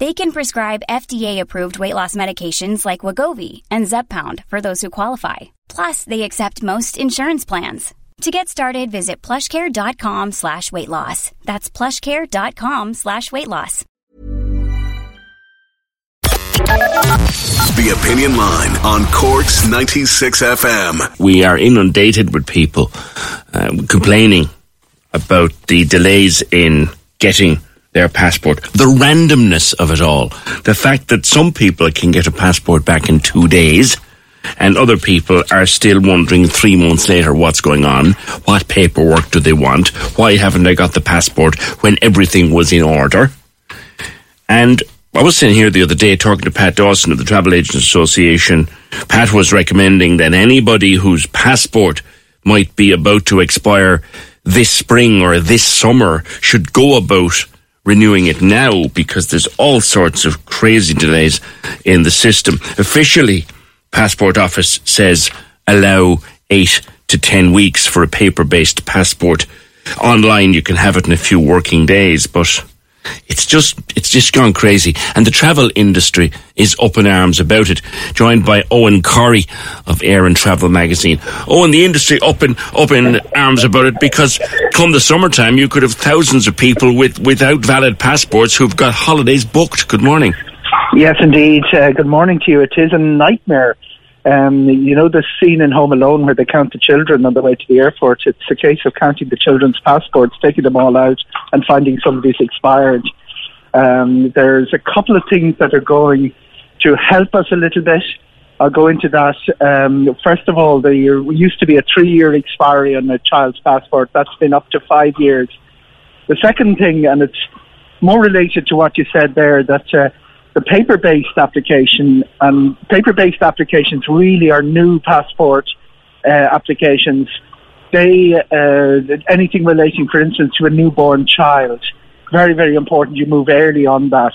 They can prescribe FDA-approved weight loss medications like Wegovi and Zepbound for those who qualify. Plus, they accept most insurance plans. To get started, visit plushcare.com/weightloss. That's plushcare.com/weightloss. The Opinion Line on Quartz 96 FM. We are inundated with people complaining about the delays in getting their passport, the randomness of it all, the fact that some people can get a passport back in 2 days and other people are still wondering 3 months later what's going on, what paperwork do they want, why haven't I got the passport when everything was in order. And I was sitting here the other day talking to Pat Dawson of the Travel Agents Association. Pat was recommending that anybody whose passport might be about to expire this spring or this summer should go about renewing it now, because there's all sorts of crazy delays in the system. Officially, Passport Office says allow 8 to 10 weeks for a paper-based passport. Online, you can have it in a few working days, but it's just gone crazy. And the travel industry is up in arms about it, joined by Owen Corrie of Air and Travel magazine. Owen, the industry up in arms about it because come the summertime, you could have thousands of people without valid passports who've got holidays booked. Good morning. Yes, indeed. Good morning to you. It is a nightmare. You know the scene in Home Alone where they count the children on the way to the airport? It's a case of counting the children's passports, taking them all out and finding somebody's expired. There's a couple of things that are going to help us a little bit. I'll go into that. First of all, there used to be a 3-year expiry on a child's passport. That's been up to 5 years. The second thing, and it's more related to what you said there, that the paper-based application, and paper-based applications really are new passport applications. They anything relating, for instance, to a newborn child, very, very important. You move early on that.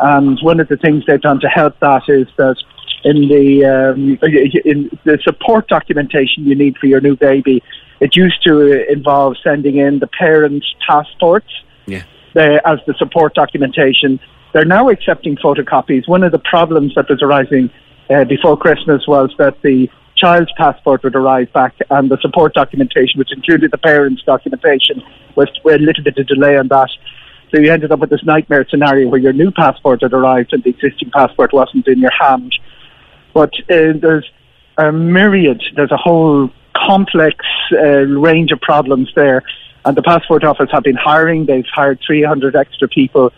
And one of the things they've done to help that is that in the support documentation you need for your new baby, it used to involve sending in the parents' passports as the support documentation. They're now accepting photocopies. One of the problems that was arising before Christmas was that the child's passport would arrive back and the support documentation, which included the parents' documentation, was a little bit of delay on that. So you ended up with this nightmare scenario where your new passport had arrived and the existing passport wasn't in your hand. But there's a myriad, there's a whole complex range of problems there. And the Passport Office have been hiring. They've hired 300 extra people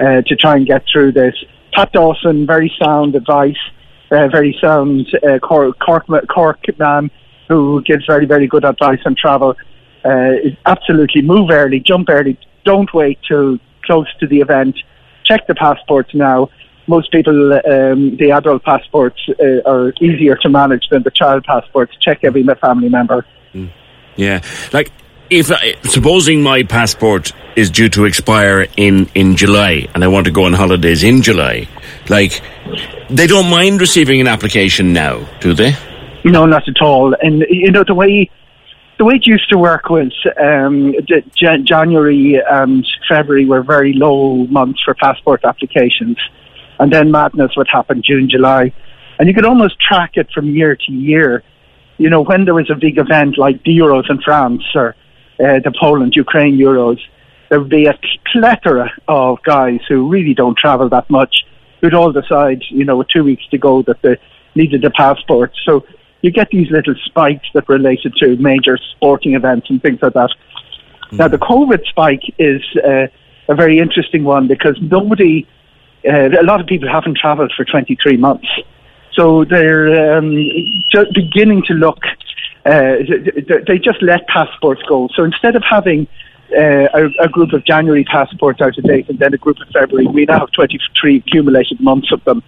to try and get through this. Pat Dawson, very sound advice, very sound Cork man who gives very, very good advice on travel. Absolutely move early, jump early, don't wait till close to the event. Check the passports now. Most people, the adult passports are easier to manage than the child passports. Check every family member. Yeah, like, supposing my passport is due to expire in July and I want to go on holidays in July, like, they don't mind receiving an application now, do they? No, not at all. And, you know, the way it used to work was January and February were very low months for passport applications. And then madness would happen June, July. And you could almost track it from year to year. You know, when there was a big event like the Euros in France or the Poland-Ukraine Euros, there would be a plethora of guys who really don't travel that much who'd all decide, you know, with 2 weeks to go that they needed a passport. So you get these little spikes that related to major sporting events and things like that. Mm-hmm. Now, the COVID spike is a very interesting one, because nobody, a lot of people haven't travelled for 23 months. So they're just beginning to look, they just let passports go. So instead of having a group of January passports out of date and then a group of February, we now have 23 accumulated months of them.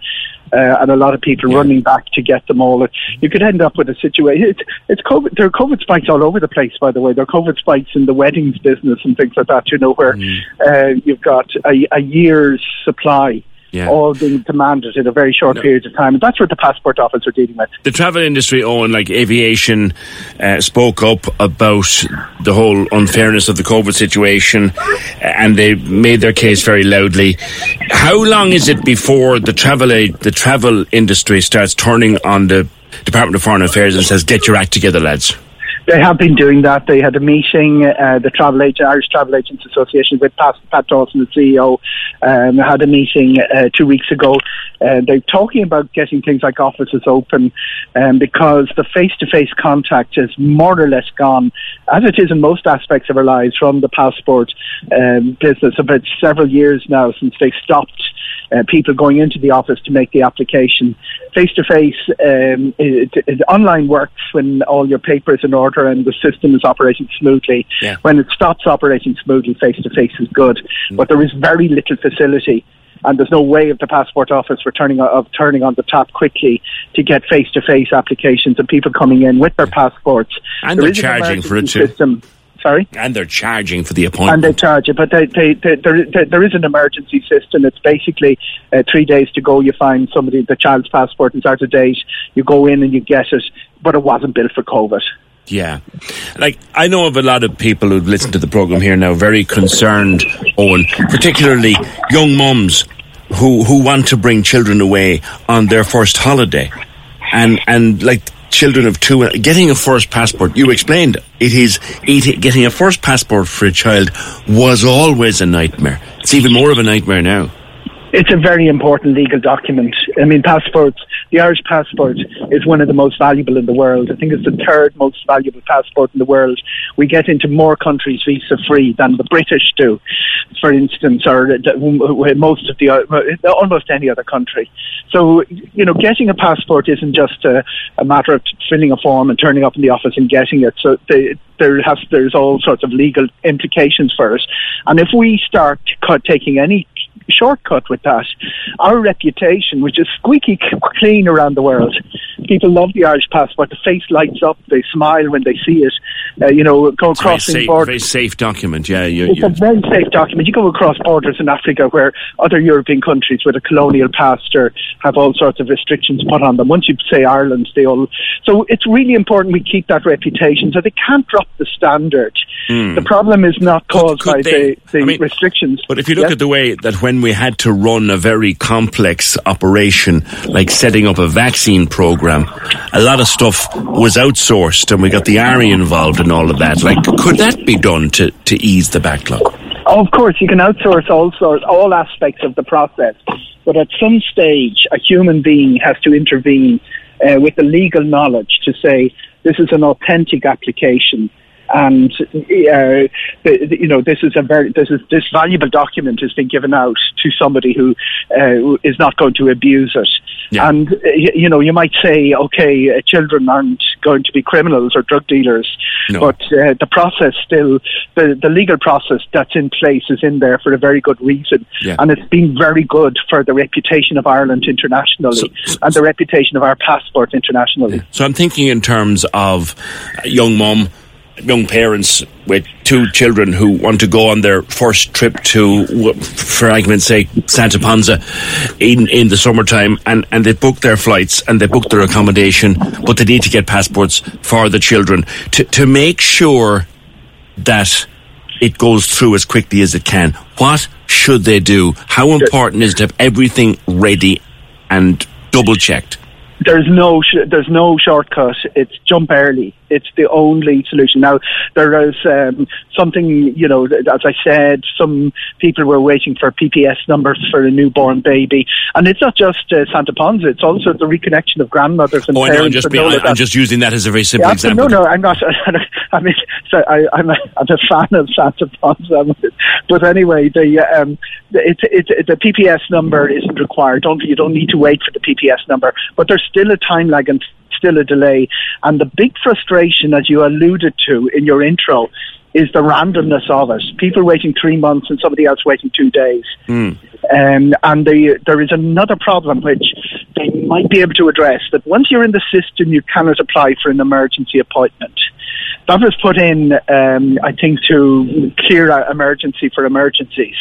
And a lot of people running back to get them all. You could end up with a situation. It's COVID. There are COVID spikes all over the place, by the way. There are COVID spikes in the weddings business and things like that, you know, where you've got a year's supply all being demanded in a very short period of time. And that's what the passport office are dealing with. The travel industry, Owen, like aviation, spoke up about the whole unfairness of the COVID situation, and they made their case very loudly. How long is it before the travel industry starts turning on the Department of Foreign Affairs and says, get your act together, lads? They have been doing that. They had a meeting, Irish Travel Agents Association with Pat Dawson, the CEO, had a meeting 2 weeks ago. They're talking about getting things like offices open because the face-to-face contact is more or less gone, as it is in most aspects of our lives, from the passport business. About several years now since they stopped people going into the office to make the application. Face-to-face, it online works when all your papers in order and the system is operating smoothly. Yeah. When it stops operating smoothly, face-to-face is good. Mm. But there is very little facility, and there's no way of the passport office turning on the tap quickly to get face-to-face applications and people coming in with their passports. And they're charging for it too. Sorry? And they're charging for the appointment. And they charge it, but there is an emergency system. It's basically 3 days to go, you find somebody, the child's passport is out of date, you go in and you get it, but it wasn't built for COVID. Yeah. Like, I know of a lot of people who've listened to the programme here now very concerned, Owen, particularly young mums who want to bring children away on their first holiday. And like, children of two, getting a first passport, you explained, getting a first passport for a child was always a nightmare. It's even more of a nightmare now. It's a very important legal document. I mean, passports, the Irish passport is one of the most valuable in the world. I think it's the third most valuable passport in the world. We get into more countries visa-free than the British do, for instance, or almost any other country. So, you know, getting a passport isn't just a matter of filling a form and turning up in the office and getting it. So there's all sorts of legal implications for it. And if we start taking any shortcut with that, our reputation, which is squeaky clean around the world, people love the Irish passport, the face lights up, they smile when they see it, you know, go across borders. Very safe document, yeah. It's a very safe document. You go across borders in Africa where other European countries with a colonial past have all sorts of restrictions put on them. Once you say Ireland, so it's really important we keep that reputation, so they can't drop the standard. The problem is not caused by the restrictions. But if you look at the way that when we had to run a very complex operation, like setting up a vaccine program, a lot of stuff was outsourced and we got the ARI involved and all of that. Like, could that be done to ease the backlog? Oh, of course, you can outsource all aspects of the process. But at some stage, a human being has to intervene with the legal knowledge to say, this is an authentic application. And you know, this valuable document has been given out to somebody who is not going to abuse it. Yeah. And you know, you might say, okay, children aren't going to be criminals or drug dealers, but the process still, the legal process that's in place is in there for a very good reason, and it's been very good for the reputation of Ireland internationally and the reputation of our passport internationally. Yeah. So I'm thinking in terms of young parents with two children who want to go on their first trip to, for argument's sake, Santa Ponsa in the summertime, and they book their flights and they book their accommodation, but they need to get passports for the children to make sure that it goes through as quickly as it can. What should they do? How important is it to have everything ready and double checked? There's no shortcut. It's jump early. it's the only solution. Now, there is something, you know, as I said, some people were waiting for PPS numbers for a newborn baby. And it's not just Santa Ponsa, it's also the reconnection of grandmothers and parents. I'm just using that as a very simple example. No, I'm not. I mean, so I'm a fan of Santa Ponsa. But anyway, the PPS number isn't required. You don't need to wait for the PPS number. But there's still a time lag and still a delay. And the big frustration, as you alluded to in your intro, is the randomness of it. People waiting 3 months and somebody else waiting 2 days. And there is another problem which they might be able to address, that once you're in the system, you cannot apply for an emergency appointment. That was put in, I think, to clear out emergency for emergencies.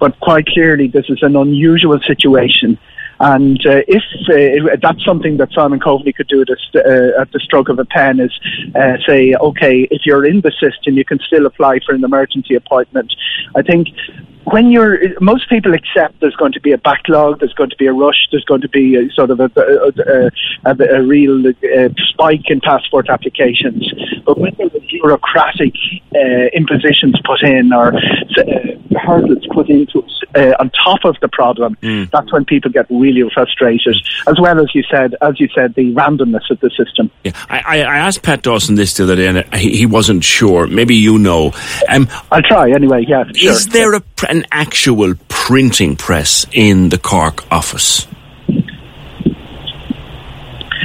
But quite clearly, this is an unusual situation. And if that's something that Simon Coveney could do at the stroke of a pen, is say, okay, if you're in the system, you can still apply for an emergency appointment. I think when most people accept there's going to be a backlog, there's going to be a rush, there's going to be a sort of a real spike in passport applications. But when there's bureaucratic impositions put in, or hurdles put into on top of the problem, that's when people get really frustrated. As well as you said, the randomness of the system. Yeah. I asked Pat Dawson this the other day, and he wasn't sure. Maybe you know. I'll try anyway. Yeah. Sure. Is there an actual printing press in the Cork office?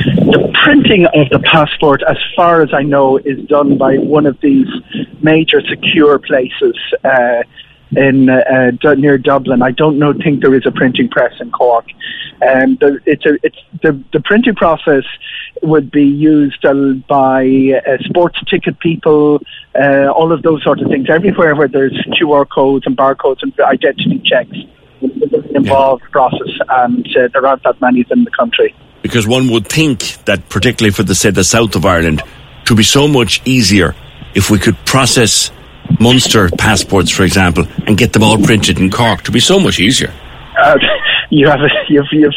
The printing of the passport, as far as I know, is done by one of these major secure places near Dublin. I don't think there is a printing press in Cork. The printing process would be used by sports ticket people, all of those sort of things. Everywhere where there's QR codes and barcodes and identity checks, it's an involved process, and there aren't that many of them in the country. Because one would think that, particularly for the south of Ireland, it would be so much easier if we could process Munster passports, for example, and get them all printed in Cork. It would be so much easier. You have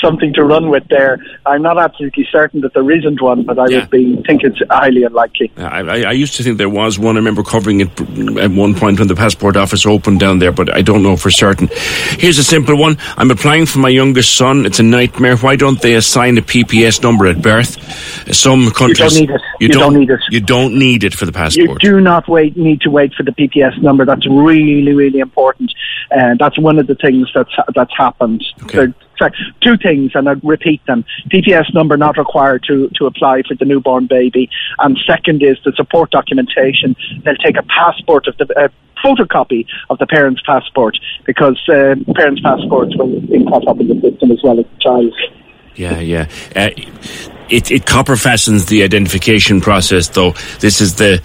something to run with there. I'm not absolutely certain that there isn't one, but I think it's highly unlikely. I used to think there was one. I remember covering it at one point when the passport office opened down there, but I don't know for certain. Here's a simple one. I'm applying for my youngest son. It's a nightmare. Why don't they assign a PPS number at birth? Some countries... You don't need it. You don't need it for the passport. You do not need to wait for the PPS number. That's really, really important. That's one of the things that's happened. Okay. Two things, and I'll repeat them. PPS number not required to apply for the newborn baby. And second is the support documentation. They'll take a passport of the photocopy of the parent's passport, because parents' passports will be caught up in the system as well as the child's. Yeah. It copper fastens the identification process, though. This is the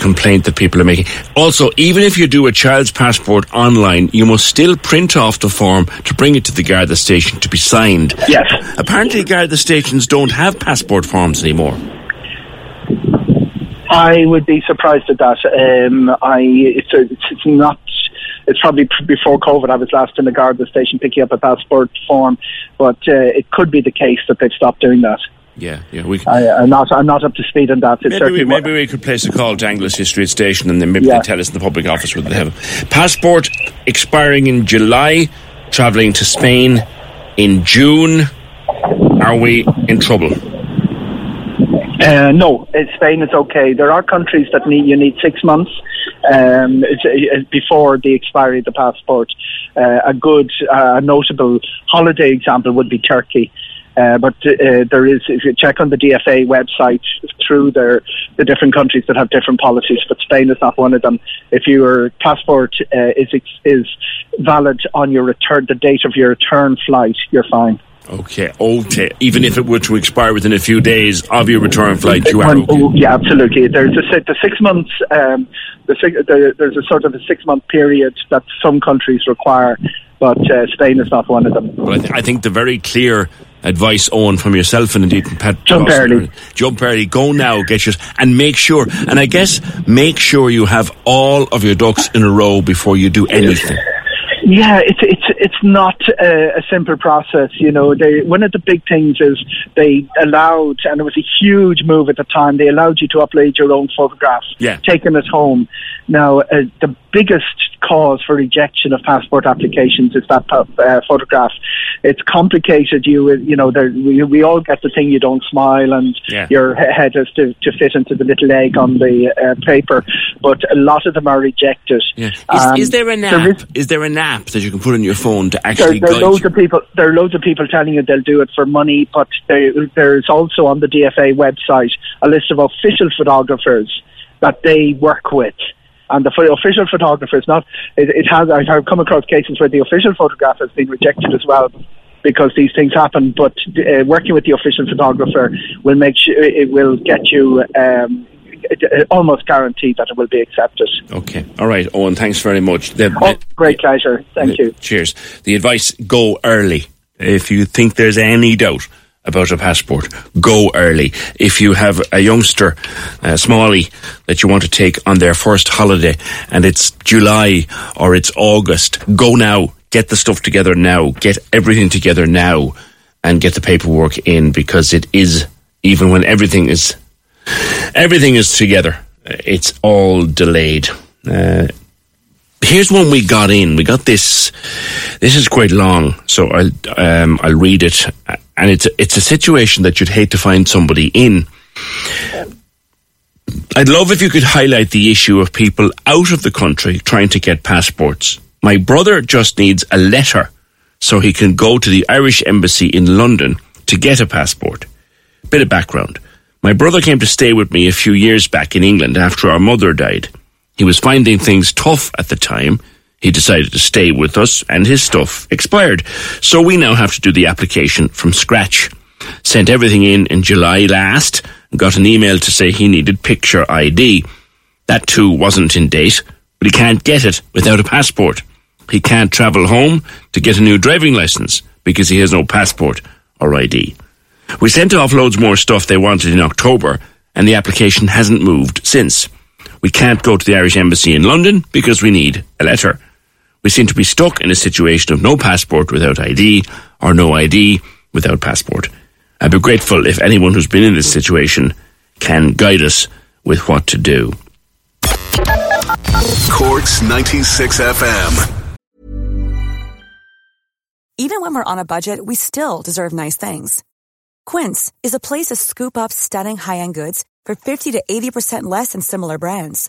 complaint that people are making. Also, even if you do a child's passport online, you must still print off the form to bring it to the Garda station to be signed. Yes. Apparently, Garda stations don't have passport forms anymore. I would be surprised at that. It's not. It's probably before COVID. I was last in the Garda station picking up a passport form, but it could be the case that they've stopped doing that. Yeah. I'm not up to speed on that. Maybe we could place a call to Anglis Street Station, and then maybe they tell us in the public office what they have. Passport expiring in July, travelling to Spain in June. Are we in trouble? No, Spain is okay. There are countries that need 6 months. Before the expiry of the passport. A notable holiday example would be Turkey. But there is, if you check on the DFA website through the different countries that have different policies, but Spain is not one of them. If your passport is valid on your return, the date of your return flight, you're fine. Okay. Even if it were to expire within a few days of your return flight, you are okay. Yeah, absolutely. There's the 6 months. There's a sort of a 6 month period that some countries require, but Spain is not one of them. Well, I think the very clear advice, Owen, from yourself and indeed from Pat Dawson. Jump early. Go now. Get yours and make sure. And I guess make sure you have all of your ducks in a row before you do anything. Yeah, it's not a simple process, you know. One of the big things is they allowed, and it was a huge move at the time, they allowed you to upload your own photographs, taken at home. Now, the biggest cause for rejection of passport applications is that photograph. It's complicated. You know, we all get the thing, you don't smile, and your head has to fit into the little egg on the paper. But a lot of them are rejected. Yeah. Is there an app? Is there an app that you can put on your phone to actually guide you? There are loads of people telling you they'll do it for money, but there's also on the DFA website a list of official photographers that they work with. And the official photographer is not... I've come across cases where the official photograph has been rejected as well, because these things happen. But working with the official photographer will make sure it will get you... almost guaranteed that it will be accepted. Okay. All right, Owen, thanks very much. Great pleasure. Thank you. Cheers. The advice, go early. If you think there's any doubt about a passport, go early. If you have a youngster, a smallie, that you want to take on their first holiday, and it's July or it's August, go now. Get the stuff together now. Get everything together now and get the paperwork in, because it is, even when everything is together, it's all delayed. Here's one we got in. We got this. This is quite long, so I'll read it. And it's a situation that you'd hate to find somebody in. I'd love if you could highlight the issue of people out of the country trying to get passports. My brother just needs a letter so he can go to the Irish Embassy in London to get a passport. Bit of background. My brother came to stay with me a few years back in England after our mother died. He was finding things tough at the time. He decided to stay with us, and his stuff expired. So we now have to do the application from scratch. Sent everything in July last, and got an email to say he needed picture ID. That too wasn't in date, but he can't get it without a passport. He can't travel home to get a new driving licence because he has no passport or ID. We sent off loads more stuff they wanted in October, and the application hasn't moved since. We can't go to the Irish Embassy in London because we need a letter. We seem to be stuck in a situation of no passport without ID, or no ID without passport. I'd be grateful if anyone who's been in this situation can guide us with what to do. Quartz 96 FM. Even when we're on a budget, we still deserve nice things. Quince is a place to scoop up stunning high-end goods for 50 to 80% less than similar brands.